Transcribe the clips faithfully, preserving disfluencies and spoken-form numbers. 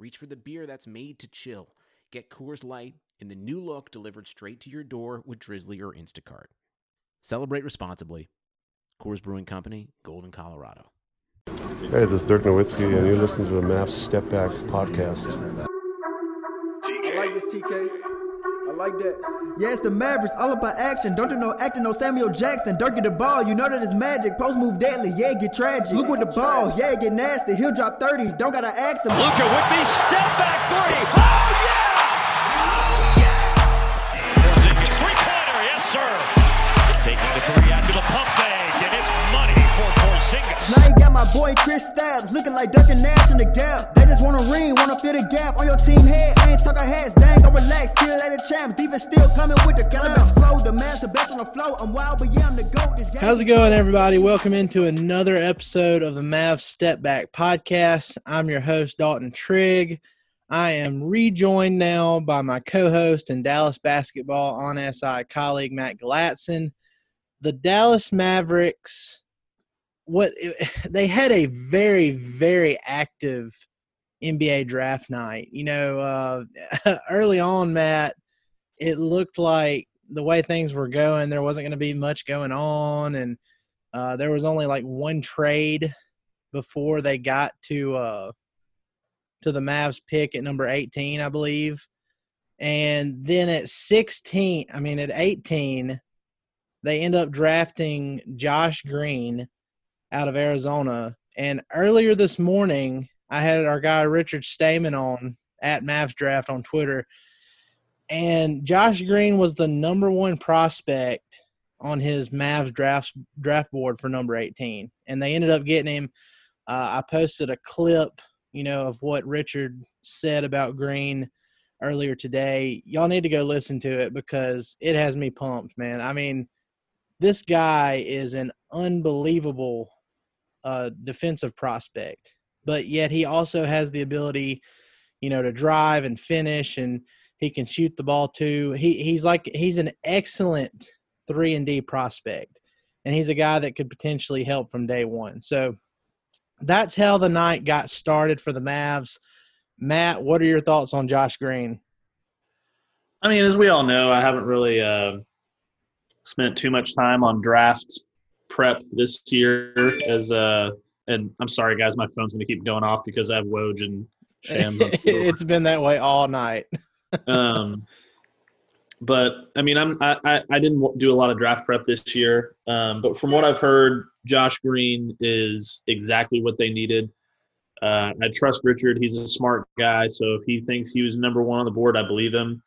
reach for the beer that's made to chill. Get Coors Light in the new look delivered straight to your door with Drizzly or Instacart. Celebrate responsibly. Coors Brewing Company, Golden, Colorado. Hey, this is Dirk Nowitzki, and you're listening to the Mavs Step Back Podcast. I like this, T K. I like that. Yeah, it's the Mavericks, all about action. Don't do no acting, no Samuel Jackson. Dirk get the ball, you know that it's magic. Post move deadly, yeah, get tragic. Luka with the ball, yeah, get nasty. He'll drop thirty, don't gotta ask him. Luka with the step back three. Oh, yeah! Taking the three after the pump fake, and it's money for Porzingis. Now you got my boy Chris Stapps looking like Duncan Nash in the gap. They just want a ring, want to fill the gap on your team head. I ain't talking hats, they ain't gonna relax till they the champ. Defense still coming with the cannabis flow. The man's the best on the flow. I'm wild, but yeah, I'm the GOAT. This game. How's it going, everybody? Welcome into another episode of the Mavs Step Back Podcast. I'm your host, Dalton Trigg. I am rejoined now by my co-host and Dallas basketball on S I colleague, Matt Galatson. The Dallas Mavericks, what they had a very, very active N B A draft night. You know, uh, early on, Matt, it looked like the way things were going, there wasn't going to be much going on, and uh, there was only like one trade before they got to uh, to the Mavs pick at number eighteen, I believe. And then at sixteen, I mean at eighteen. They end up drafting Josh Green out of Arizona. And earlier this morning, I had our guy Richard Stamen on at Mavs Draft on Twitter. And Josh Green was the number one prospect on his Mavs draft, draft board for number eighteen. And they ended up getting him. Uh, I posted a clip, you know, of what Richard said about Green earlier today. Y'all need to go listen to it because it has me pumped, man. I mean – this guy is an unbelievable uh, defensive prospect, but yet he also has the ability, you know, to drive and finish, and he can shoot the ball too. He he's like he's an excellent three and D prospect, and he's a guy that could potentially help from day one. So that's how the night got started for the Mavs. Matt, what are your thoughts on Josh Green? I mean, as we all know, I haven't really uh... – spent too much time on draft prep this year as uh and I'm sorry guys, my phone's gonna keep going off because I have Woj and Shams. It's been that way all night. um, but I mean, I'm I, I I didn't do a lot of draft prep this year. Um, but from what I've heard, Josh Green is exactly what they needed. Uh, I trust Richard. He's a smart guy, so if he thinks he was number one on the board, I believe him.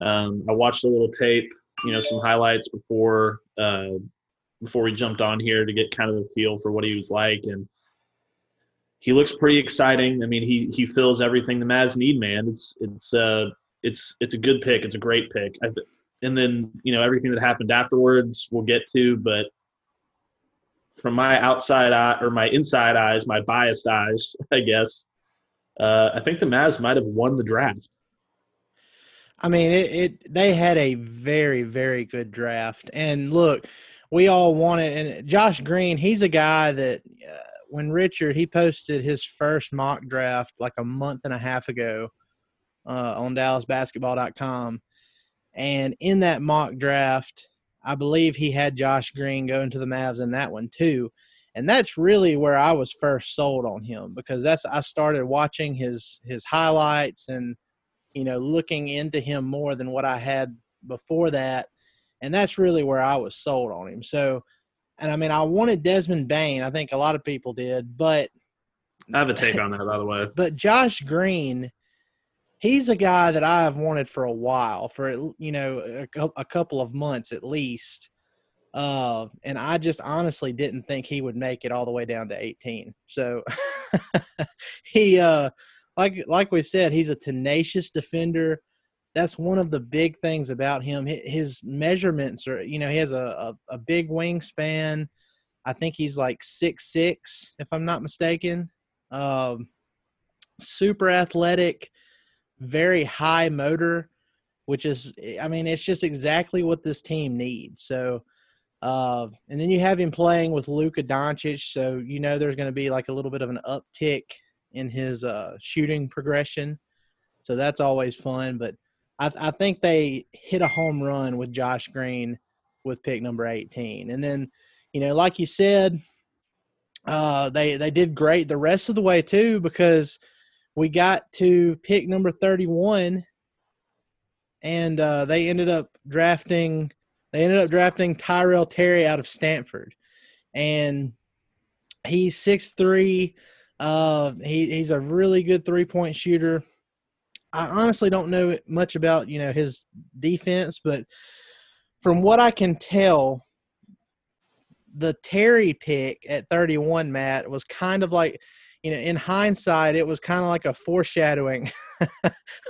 Um, I watched a little tape. You know, some highlights before uh, before we jumped on here to get kind of a feel for what he was like. And he looks pretty exciting. I mean, he he fills everything the Mavs need, man. It's it's uh, it's it's a good pick. It's a great pick. I th- and then, you know, everything that happened afterwards we'll get to. But from my outside eye or my inside eyes, my biased eyes, I guess, uh, I think the Mavs might have won the draft. I mean, it, it. They had a very, very good draft. And, look, we all wanted – and Josh Green, he's a guy that uh, when Richard – he posted his first mock draft like a month and a half ago uh, on Dallas Basketball dot com. And in that mock draft, I believe he had Josh Green going to the Mavs in that one too. And that's really where I was first sold on him because that's I started watching his his highlights and – you know, looking into him more than what I had before that. And that's really where I was sold on him. So, and I mean, I wanted Desmond Bain. I think a lot of people did, but I have a take on that, by the way. But Josh Green, he's a guy that I have wanted for a while, for, you know, a, a couple of months at least. Uh, and I just honestly didn't think he would make it all the way down to eighteen. So he, uh, like like we said, he's a tenacious defender. That's one of the big things about him. His measurements are, you know, he has a, a, a big wingspan. I think he's like six foot six, if I'm not mistaken. Um, super athletic, very high motor, which is, I mean, it's just exactly what this team needs. So, uh, and then you have him playing with Luka Doncic, so you know there's going to be like a little bit of an uptick in his uh, shooting progression. So that's always fun, but I, I think they hit a home run with Josh Green with pick number eighteen. And then, you know, like you said, uh, they they did great the rest of the way too, because we got to pick number thirty-one, and uh, they ended up drafting they ended up drafting Tyrell Terry out of Stanford, and he's six foot three. Uh, he he's a really good three point shooter. I honestly don't know much about, you know, his defense, but from what I can tell, the Terry pick at thirty-one, Matt, was kind of like, you know, in hindsight, it was kind of like a foreshadowing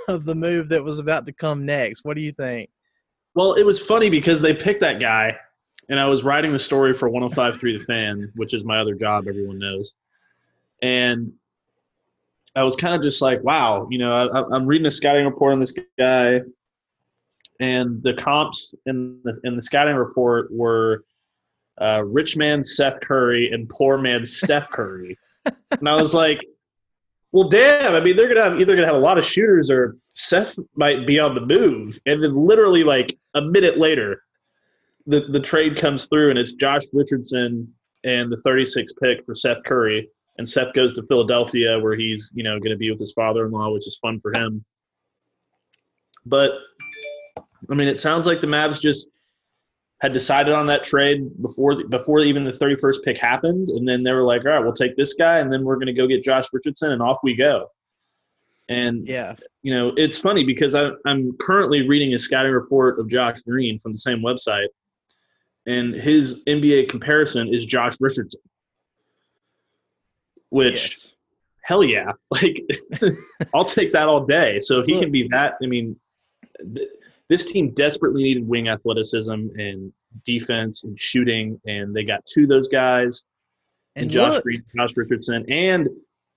of the move that was about to come next. What do you think? Well, it was funny because they picked that guy, and I was writing the story for one oh five point three The Fan, which is my other job, everyone knows. And I was kind of just like, wow, you know, I, I'm reading a scouting report on this guy, and the comps in the, in the scouting report were uh, rich man Seth Curry and poor man Steph Curry. And I was like, well, damn, I mean, they're going to have either going to have a lot of shooters or Seth might be on the move. And then literally like a minute later, the, the trade comes through, and it's Josh Richardson and the thirty-sixth pick for Seth Curry. And Seth goes to Philadelphia, where he's, you know, going to be with his father-in-law, which is fun for him. But, I mean, it sounds like the Mavs just had decided on that trade before before even the thirty-first pick happened. And then they were like, all right, we'll take this guy, and then we're going to go get Josh Richardson, and off we go. And, yeah, you know, it's funny because I, I'm currently reading a scouting report of Josh Green from the same website, and his N B A comparison is Josh Richardson. Which, yes. Hell yeah, like I'll take that all day. So if he can be that, I mean, th- this team desperately needed wing athleticism and defense and shooting, and they got two of those guys, and, and Josh Green, Josh Richardson, and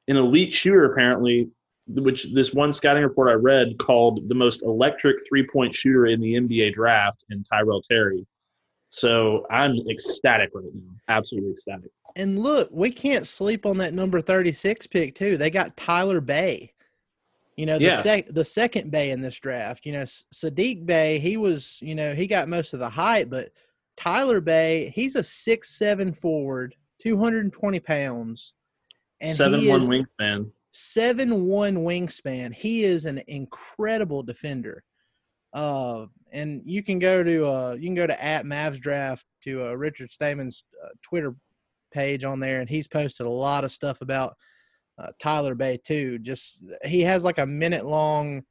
an elite shooter apparently, which this one scouting report I read called the most electric three-point shooter in the N B A draft in Tyrell Terry. So I'm ecstatic right now, absolutely ecstatic. And look, we can't sleep on that number thirty-six pick too. They got Tyler Bey, you know, the, yeah. sec- the second Bey in this draft. You know, Saddiq Bey, he was, you know, he got most of the hype, but Tyler Bey, he's a six foot seven forward, two hundred twenty pounds, and seven foot one wingspan. seven foot one wingspan. He is an incredible defender. Uh, and you can go to uh, you can go to at Mavs Draft to uh, Richard Stamen's uh, Twitter page on there, and he's posted a lot of stuff about uh, Tyler Bey too. Just he has like a minute long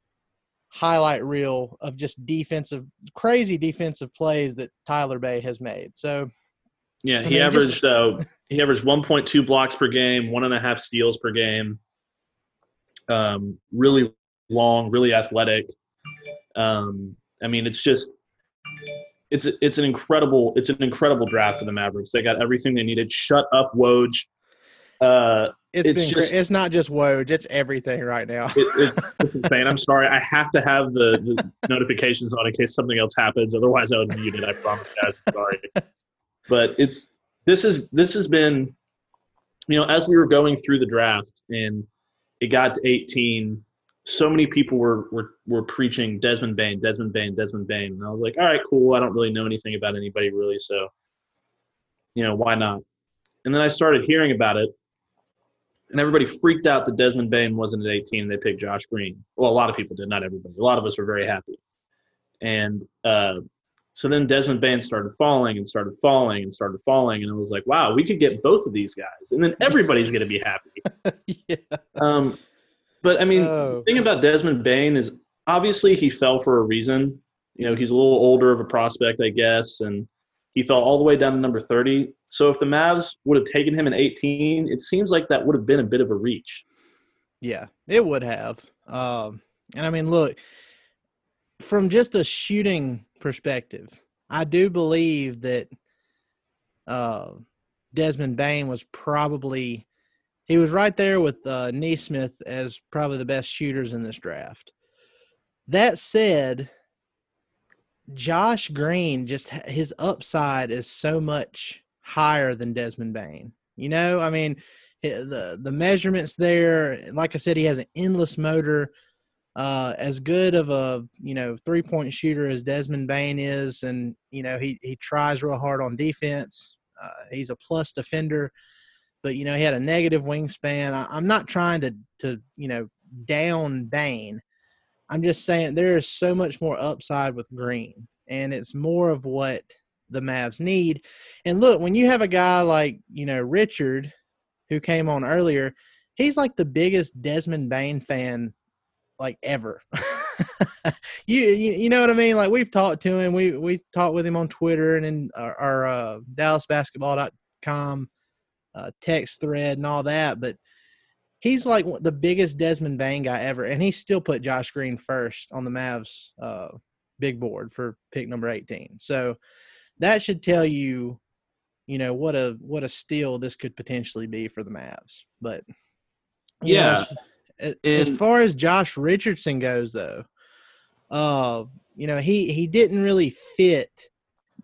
highlight reel of just defensive, crazy defensive plays that Tyler Bey has made. So yeah, I he mean, averaged just, uh, he averaged one point two blocks per game, one and a half steals per game. Um, really long, really athletic. Um, I mean, it's just it's it's an incredible it's an incredible draft for the Mavericks. They got everything they needed. Shut up, Woj. Uh, it's it's, been, just, it's not just Woj. It's everything right now. it, it, it's insane. I'm sorry. I have to have the, the notifications on in case something else happens. Otherwise, I would mute it. I promise, guys. I'm sorry. But it's this is this has been, you know, as we were going through the draft and it got to eighteen. So many people were, were were preaching Desmond Bain, Desmond Bain, Desmond Bain. And I was like, all right, cool. I don't really know anything about anybody really, so, you know, why not? And then I started hearing about it, and everybody freaked out that Desmond Bain wasn't at eighteen and they picked Josh Green. Well, a lot of people did, not everybody. A lot of us were very happy. And uh, so then Desmond Bain started falling and started falling and started falling, and I was like, wow, we could get both of these guys, and then everybody's going to be happy. Yeah. Um, But, I mean, oh. The thing about Desmond Bain is obviously he fell for a reason. You know, he's a little older of a prospect, I guess, and he fell all the way down to number thirty. So if the Mavs would have taken him in eighteen, it seems like that would have been a bit of a reach. Yeah, it would have. Um, and, I mean, look, from just a shooting perspective, I do believe that uh, Desmond Bain was probably – he was right there with uh, Neesmith as probably the best shooters in this draft. That said, Josh Green, just his upside is so much higher than Desmond Bain. You know, I mean, the the measurements there, like I said, he has an endless motor, uh, as good of a, you know, three-point shooter as Desmond Bain is. And, you know, he, he tries real hard on defense. Uh, he's a plus defender. But, you know, he had a negative wingspan. I, I'm not trying to, to, you know, down Bain. I'm just saying there is so much more upside with Green, and it's more of what the Mavs need. And look, when you have a guy like, you know, Richard, who came on earlier, he's like the biggest Desmond Bain fan, like, ever. you, you you know what I mean? Like, we've talked to him. We we talked with him on Twitter and in our, our uh, Dallas Basketball dot com uh, text thread and all that. But he's like the biggest Desmond Bain guy ever, and he still put Josh Green first on the Mavs uh, big board for pick number eighteen. So that should tell you, you know, what a what a steal this could potentially be for the Mavs. But yeah, know, as, as far as Josh Richardson goes, though, uh, you know, he he didn't really fit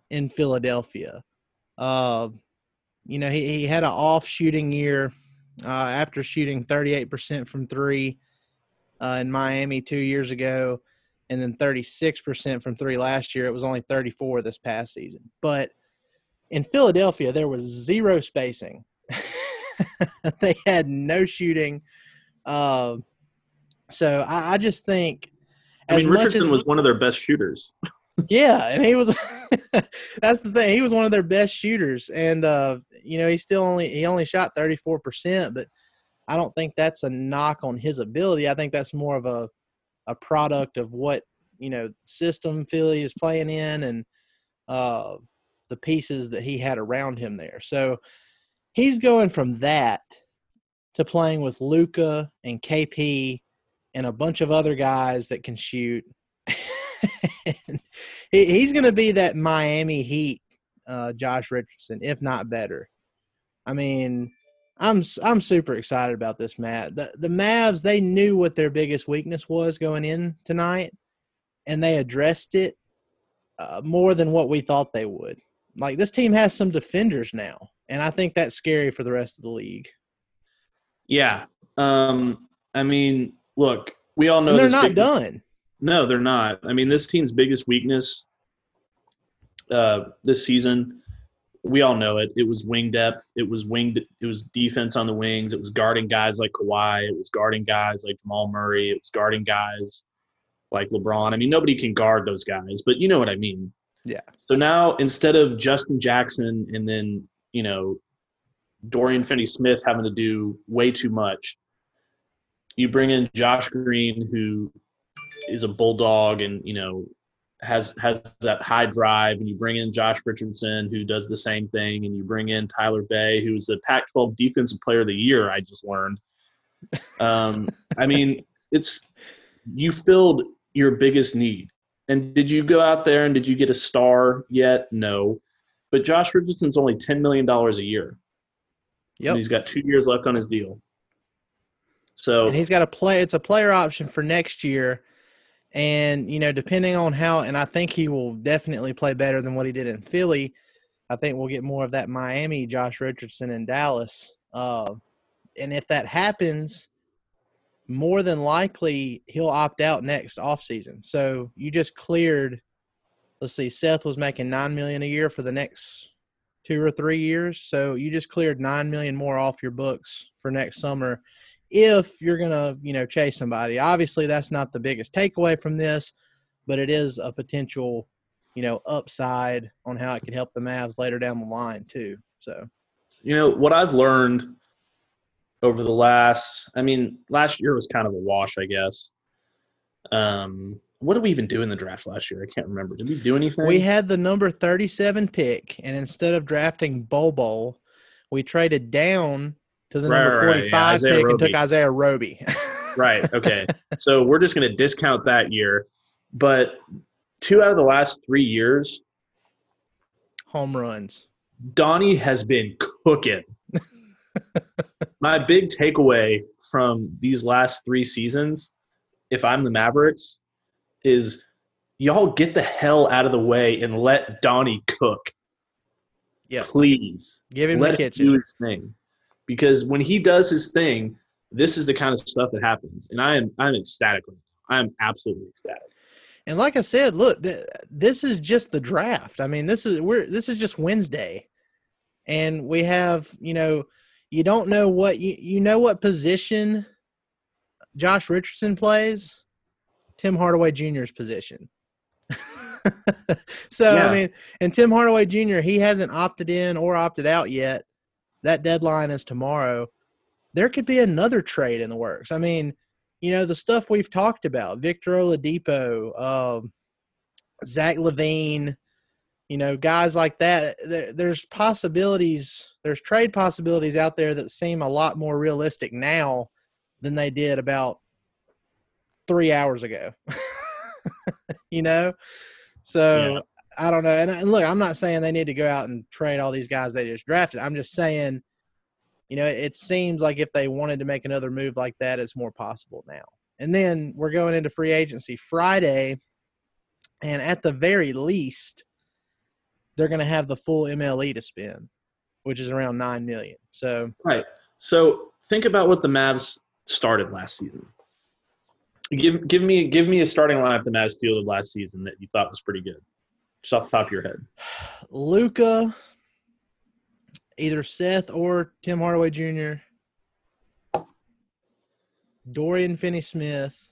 in Philadelphia. Uh, you know, he, he had an off shooting year. Uh, after shooting thirty-eight percent from three uh, in Miami two years ago, and then thirty-six percent from three last year, it was only thirty-four this past season. But in Philadelphia, there was zero spacing. They had no shooting. Uh, so I, I just think, I mean, Richardson as, was one of their best shooters. Yeah, and he was – that's the thing. He was one of their best shooters. And, uh, you know, he still only – he only shot thirty-four percent, but I don't think that's a knock on his ability. I think that's more of a, a product of what, you know, system Philly is playing in and uh, the pieces that he had around him there. So he's going from that to playing with Luka and K P and a bunch of other guys that can shoot. He's going to be that Miami Heat, uh, Josh Richardson, if not better. I mean, I'm I'm super excited about this, Matt. The, the Mavs, they knew what their biggest weakness was going in tonight, and they addressed it uh, more than what we thought they would. Like, this team has some defenders now, and I think that's scary for the rest of the league. Yeah. Um, I mean, look, we all know and they're not big- done. No, they're not. I mean, this team's biggest weakness uh, this season, we all know it. It was wing depth. It was winged. It was defense on the wings. It was guarding guys like Kawhi. It was guarding guys like Jamal Murray. It was guarding guys like LeBron. I mean, nobody can guard those guys, but you know what I mean. Yeah. So now instead of Justin Jackson and then, you know, Dorian Finney-Smith having to do way too much, you bring in Josh Green, who – is a bulldog and, you know, has has that high drive, and you bring in Josh Richardson, who does the same thing, and you bring in Tyler Bey, who's the Pac twelve Defensive Player of the Year, I just learned. Um, I mean, it's you filled your biggest need. And did you go out there and did you get a star yet? No. But Josh Richardson's only ten million dollars a year. Yep. And he's got two years left on his deal. So and he's got a play. It's a player option for next year. And, you know, depending on how – and I think he will definitely play better than what he did in Philly. I think we'll get more of that Miami Josh Richardson in Dallas. Uh, and if that happens, more than likely he'll opt out next offseason. So you just cleared – let's see, Seth was making nine million dollars a year for the next two or three years. So you just cleared nine million dollars more off your books for next summer. If you're going to, you know, chase somebody, obviously that's not the biggest takeaway from this, but it is a potential, you know, upside on how it could help the Mavs later down the line too. So, you know, what I've learned over the last, I mean, last year was kind of a wash, I guess. Um, what did we even do in the draft last year? I can't remember. Did we do anything? We had the number thirty-seven pick, and instead of drafting Bol Bol, we traded down to the right, number forty-five right, yeah. pick Roby. And took Isaiah Roby. Right. Okay. So we're just going to discount that year. But two out of the last three years. Home runs. Donnie has been cooking. My big takeaway from these last three seasons, if I'm the Mavericks, is y'all get the hell out of the way and let Donnie cook. Yeah. Please. Give him let the kitchen. Him do his thing. Because when he does his thing, this is the kind of stuff that happens. And I am I'm ecstatic. I am absolutely ecstatic. And like I said, look, th- this is just the draft. I mean, this is we're this is just Wednesday. And we have, you know, you don't know what you, – you know what position Josh Richardson plays? Tim Hardaway Junior's position. So, yeah. I mean, and Tim Hardaway Junior, he hasn't opted in or opted out yet. That deadline is tomorrow. There could be another trade in the works. I mean, you know, the stuff we've talked about, Victor Oladipo, um, Zach Levine, you know, guys like that, there, there's possibilities, there's trade possibilities out there that seem a lot more realistic now than they did about three hours ago, you know? So yeah. I don't know. And, and look, I'm not saying they need to go out and trade all these guys they just drafted. I'm just saying, you know, it seems like if they wanted to make another move like that, it's more possible now. And then we're going into free agency Friday, and at the very least, they're going to have the full M L E to spend, which is around nine million dollars. So right. So think about what the Mavs started last season. Give give me give me a starting lineup the Mavs fielded last season that you thought was pretty good, just off the top of your head. Luka, either Seth or Tim Hardaway Junior Dorian Finney-Smith,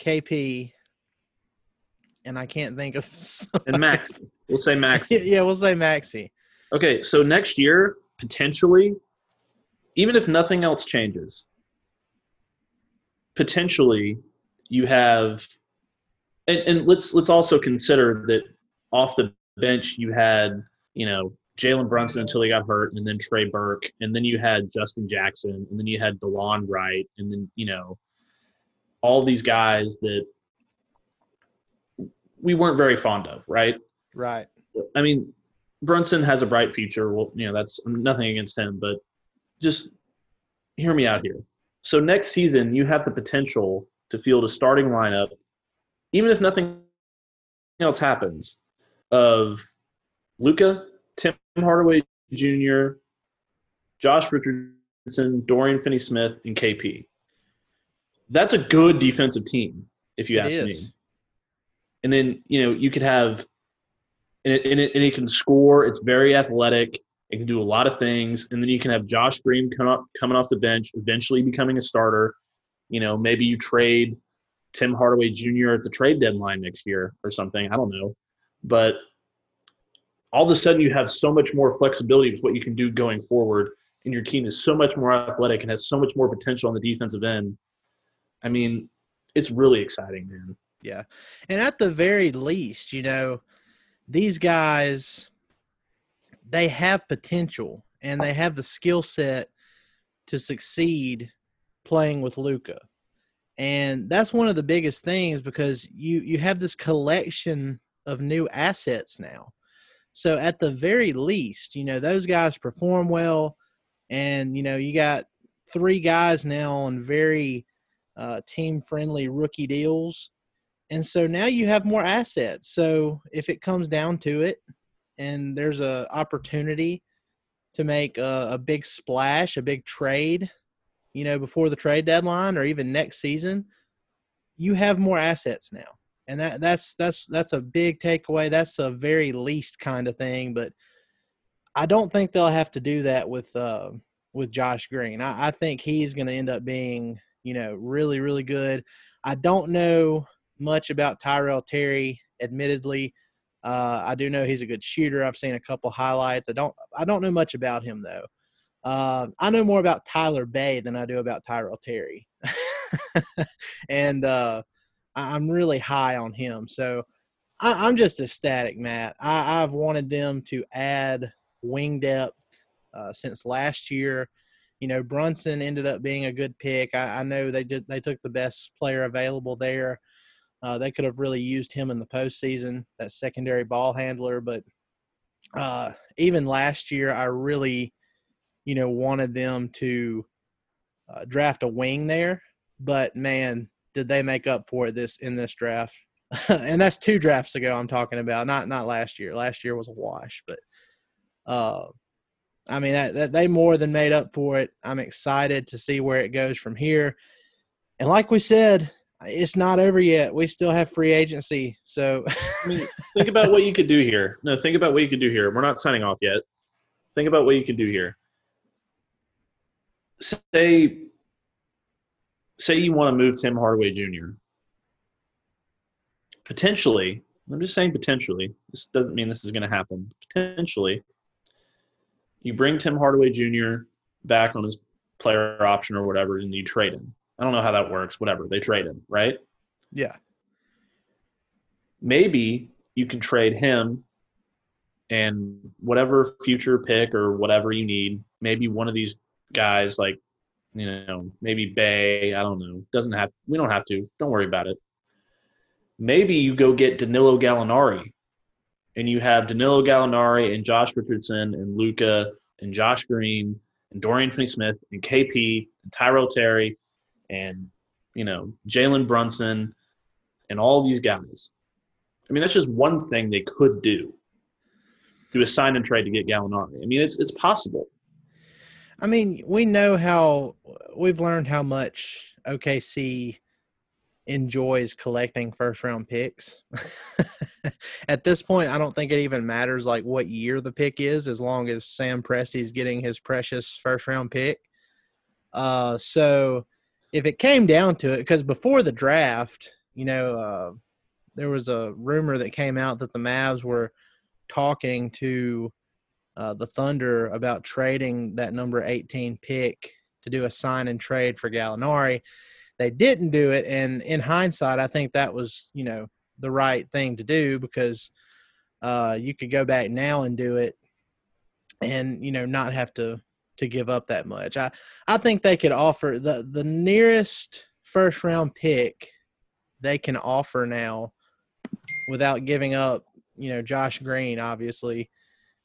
K P, and I can't think of somebody. And Maxi. We'll say Maxi. Yeah, we'll say Maxi. Okay, so next year, potentially, even if nothing else changes, potentially you have and, and let's let's also consider that off the bench you had, you know, Jalen Brunson until he got hurt, and then Trey Burke, and then you had Justin Jackson, and then you had DeLon Wright, and then, you know, all these guys that we weren't very fond of, right? Right. I mean, Brunson has a bright future. Well, you know, that's nothing against him, but just hear me out here. So next season, you have the potential to field a starting lineup, even if nothing else happens, of Luka, Tim Hardaway Junior, Josh Richardson, Dorian Finney-Smith, and K P. That's a good defensive team, if you ask me. And then, you know, you could have and – and it, and it can score. It's very athletic. It can do a lot of things. And then you can have Josh Green come up, coming off the bench, eventually becoming a starter. You know, maybe you trade Tim Hardaway Junior at the trade deadline next year or something. I don't know. But all of a sudden you have so much more flexibility with what you can do going forward, and your team is so much more athletic and has so much more potential on the defensive end. I mean, it's really exciting, man. Yeah. And at the very least, you know, these guys, they have potential and they have the skill set to succeed playing with Luka. And that's one of the biggest things, because you, you have this collection of new assets now. So at the very least, you know, those guys perform well, and, you know, you got three guys now on very uh, team-friendly rookie deals. And so now you have more assets. So if it comes down to it, and there's an opportunity to make a, a big splash, a big trade, you know, before the trade deadline or even next season, you have more assets now. And that that's that's that's a big takeaway. That's a very least kind of thing. But I don't think they'll have to do that with uh, with Josh Green. I, I think he's going to end up being, you know, really, really good. I don't know much about Tyrell Terry, admittedly. Uh, I do know he's a good shooter. I've seen a couple highlights. I don't I don't know much about him, though. Uh, I know more about Tyler Bey than I do about Tyrell Terry. and uh, I'm really high on him. So I, I'm just ecstatic, Matt. I, I've wanted them to add wing depth uh, since last year. you know, Brunson ended up being a good pick. I, I know they did, they took the best player available there. Uh, they could have really used him in the postseason, that secondary ball handler. But uh, even last year, I really, you know, wanted them to uh, draft a wing there. But, man, did they make up for it this in this draft. And that's two drafts ago I'm talking about, not not last year. Last year was a wash. But, uh, I mean, that, that they more than made up for it. I'm excited to see where it goes from here. And like we said, it's not over yet. We still have free agency. So I mean, think about what you could do here. No, think about what you could do here. We're not signing off yet. Think about what you could do here. Say say you want to move Tim Hardaway Junior Potentially, I'm just saying potentially. This doesn't mean this is going to happen. Potentially, you bring Tim Hardaway Junior back on his player option or whatever, and you trade him. I don't know how that works. Whatever. They trade him, right? Yeah. Maybe you can trade him and whatever future pick or whatever you need. Maybe one of these guys, like, you know, maybe Bey, I don't know. Doesn't have we don't have to. Don't worry about it. Maybe you go get Danilo Gallinari and you have Danilo Gallinari and Josh Richardson and Luka and Josh Green and Dorian Finney-Smith and K P and Tyrell Terry and, you know, Jalen Brunson and all these guys. I mean, that's just one thing they could do, do a sign and trade to get Gallinari. I mean, it's it's possible. I mean, we know how – we've learned how much O K C enjoys collecting first-round picks. At this point, I don't think it even matters, like, what year the pick is, as long as Sam Presti is getting his precious first-round pick. Uh, so – if it came down to it, because before the draft, you know, uh, there was a rumor that came out that the Mavs were talking to uh, the Thunder about trading that number eighteen pick to do a sign and trade for Gallinari. They didn't do it, and in hindsight, I think that was, you know, the right thing to do because uh, you could go back now and do it and, you know, not have to – to give up that much. I, I think they could offer the, the nearest first round pick they can offer now without giving up, you know, Josh Green obviously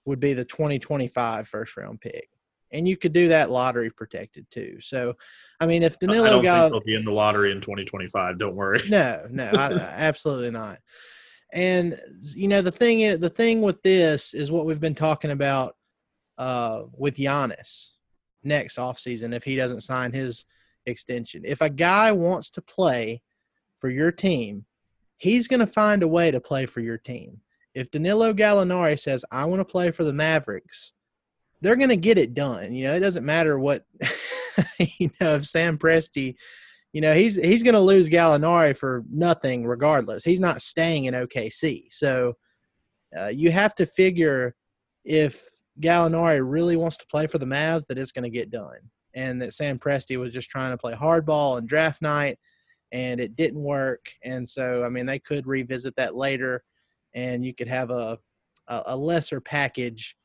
would be the twenty twenty-five first round pick. And you could do that lottery protected too. So, I mean, if Danilo I don't Gall- think they'll be in the lottery in twenty twenty-five, don't worry. No, no, I, absolutely not. And you know, the thing is, the thing with this is what we've been talking about Uh, with Giannis next offseason if he doesn't sign his extension. If a guy wants to play for your team, he's going to find a way to play for your team. If Danilo Gallinari says, I want to play for the Mavericks, they're going to get it done. You know, it doesn't matter what, you know, if Sam Presti, you know, he's he's going to lose Gallinari for nothing regardless. He's not staying in O K C. So uh, you have to figure if – Gallinari really wants to play for the Mavs, that it's going to get done. And that Sam Presti was just trying to play hardball on draft night, and it didn't work. And so, I mean, they could revisit that later, and you could have a a lesser package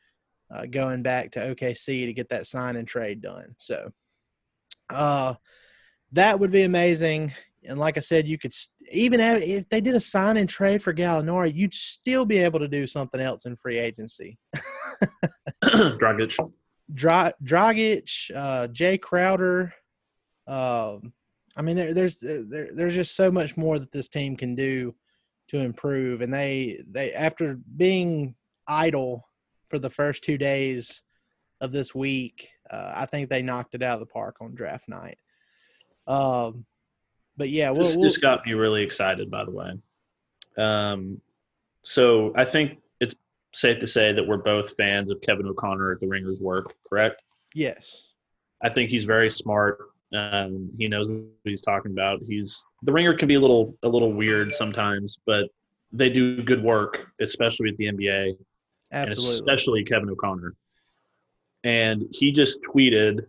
uh, going back to O K C to get that sign and trade done. So uh, that would be amazing. And like I said, you could st- even have, if they did a sign and trade for Gallinari, you'd still be able to do something else in free agency. Dragic, Dra- Dragic, uh, Jay Crowder. Um, I mean, there, there's there, there's just so much more that this team can do to improve. And they they after being idle for the first two days of this week, uh, I think they knocked it out of the park on draft night. Um. But yeah, we'll, this, we'll, this got me really excited, by the way. Um, so I think it's safe to say that we're both fans of Kevin O'Connor at the Ringer's work, correct? Yes. I think he's very smart. Um, he knows what he's talking about. He's the Ringer can be a little a little weird sometimes, but they do good work, especially with the N B A, absolutely, and especially Kevin O'Connor. And he just tweeted.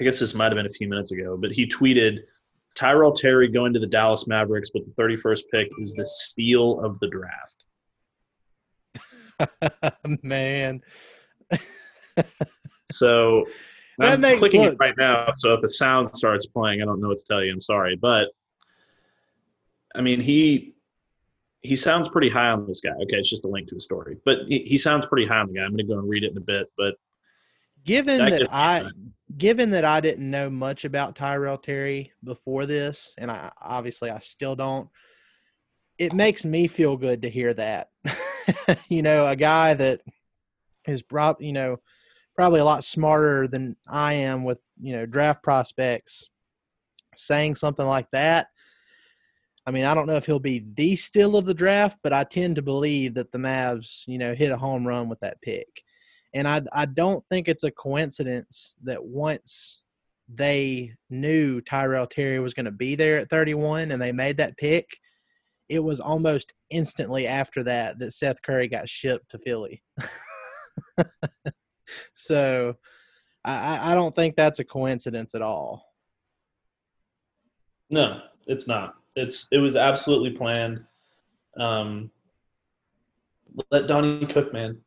I guess this might have been a few minutes ago, but he tweeted. Tyrell Terry going to the Dallas Mavericks with the thirty-first pick is the steal of the draft. Man. So I'm they, clicking look, it right now, so if the sound starts playing, I don't know what to tell you. I'm sorry. But, I mean, he he sounds pretty high on this guy. Okay, it's just a link to the story. But he, he sounds pretty high on the guy. I'm going to go and read it in a bit. But given that, that I given that I didn't know much about Tyrell Terry before this, and I obviously I still don't, it makes me feel good to hear that. You know, a guy that is probably, you know, probably a lot smarter than I am with, you know, draft prospects saying something like that. I mean, I don't know if he'll be the steal of the draft, but I tend to believe that the Mavs, you know, hit a home run with that pick. And I I don't think it's a coincidence that once they knew Tyrell Terry was going to be there at thirty-one and they made that pick, it was almost instantly after that that Seth Curry got shipped to Philly. So I, I don't think that's a coincidence at all. No, it's not. It's it was absolutely planned. Um, let Donnie cook, man.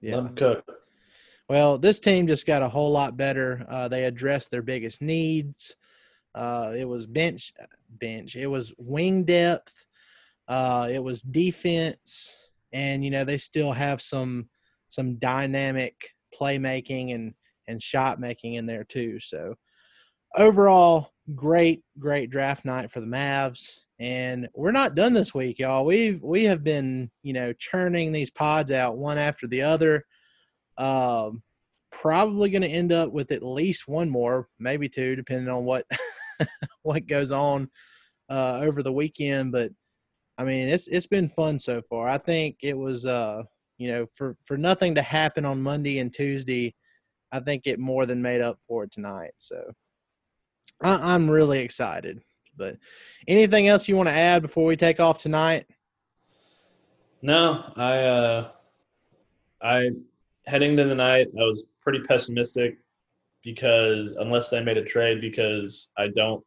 Yeah. Let him cook. Well, this team just got a whole lot better. Uh, they addressed their biggest needs. Uh, it was bench, bench. It was wing depth. Uh, it was defense, and you know they still have some. some dynamic playmaking and, and shot making in there too. So overall, great, great draft night for the Mavs. And we're not done this week, y'all. We've, we have been, you know, churning these pods out one after the other. Um, probably going to end up with at least one more, maybe two, depending on what, what goes on uh, over the weekend. But I mean, it's, it's been fun so far. I think it was, uh, You know, for, for nothing to happen on Monday and Tuesday, I think it more than made up for it tonight. So I, I'm really excited. But anything else you want to add before we take off tonight? No, I uh, I heading to the night, I was pretty pessimistic because unless they made a trade, because I don't,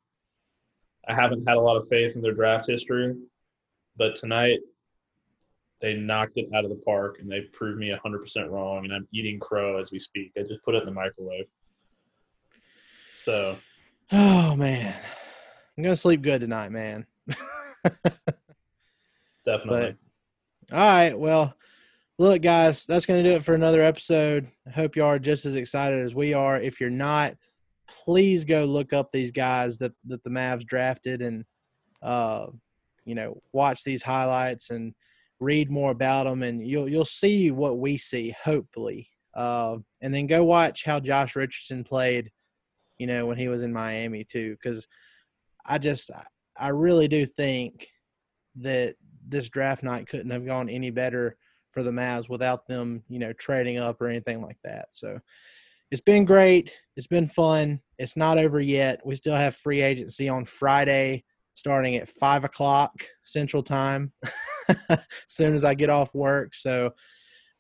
I haven't had a lot of faith in their draft history. But tonight, they knocked it out of the park, and they proved me one hundred percent wrong, and I'm eating crow as we speak. I just put it in the microwave. So. Oh, man. I'm going to sleep good tonight, man. Definitely. But, all right. Well, look, guys, that's going to do it for another episode. I hope you are just as excited as we are. If you're not, please go look up these guys that, that the Mavs drafted and, uh, you know, watch these highlights and read more about them, and you'll you'll see what we see, hopefully. Uh, and then go watch how Josh Richardson played, you know, when he was in Miami too, because I just I really do think that this draft night couldn't have gone any better for the Mavs without them, you know, trading up or anything like that. So it's been great. It's been fun. It's not over yet. We still have free agency on Friday, starting at five o'clock Central Time as soon as I get off work. So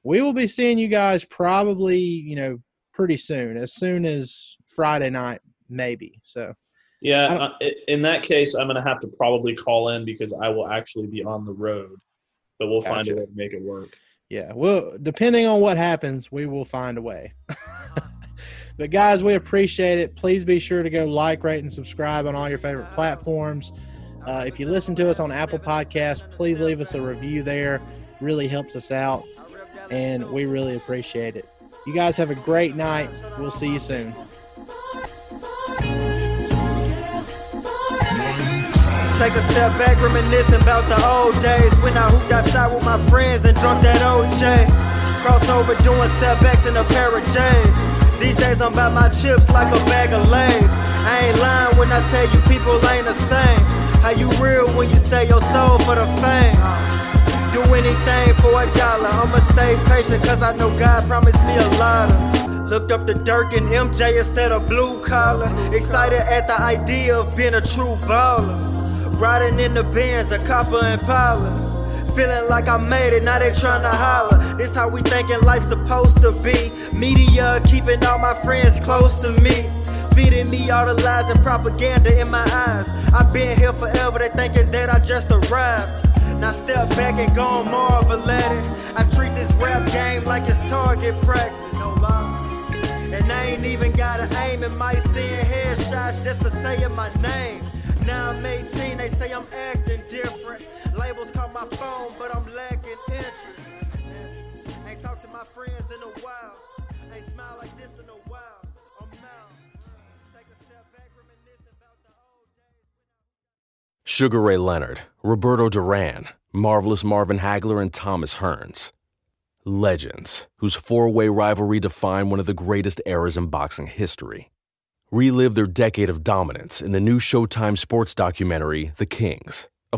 we will be seeing you guys probably, you know, pretty soon, as soon as Friday night maybe. So, yeah, uh, in that case, I'm going to have to probably call in because I will actually be on the road, but we'll gotcha. find a way to make it work. Yeah, well, depending on what happens, we will find a way. But, guys, we appreciate it. Please be sure to go like, rate, and subscribe on all your favorite platforms. Uh, if you listen to us on Apple Podcasts, please leave us a review there. Really helps us out, and we really appreciate it. You guys have a great night. We'll see you soon. Take a step back, reminiscing about the old days when I hooped outside with my friends and drunk that O J. Crossover doing step backs in a pair of J's. These days I'm about my chips like a bag of lays. I ain't lying when I tell you people ain't the same. How you real when you sell your soul for the fame? Do anything for a dollar. I'ma stay patient cause I know God promised me a lot of. Looked up to Dirk and M J instead of blue collar. Excited at the idea of being a true baller. Riding in the Benz, a copper Impala. Feeling like I made it, now they tryna holler. This how we thinking life's supposed to be. Media keeping all my friends close to me. Feeding me all the lies and propaganda in my eyes. I've been here forever, they thinking that I just arrived. Now step back and go on marvel at it. I treat this rap game like it's target practice. No lie. And I ain't even gotta aim. It might send headshots just for saying my name. Now I'm eighteen, they say I'm acting different. Labels call my phone, but I'm lacking interest. Ain't talked to my friends in a while. Ain't smile like this in a while. I'm out. Take a step back, reminisce about the old days. Sugar Ray Leonard, Roberto Duran, Marvelous Marvin Hagler, and Thomas Hearns. Legends, whose four-way rivalry defined one of the greatest eras in boxing history. Relive their decade of dominance in the new Showtime sports documentary, The Kings, a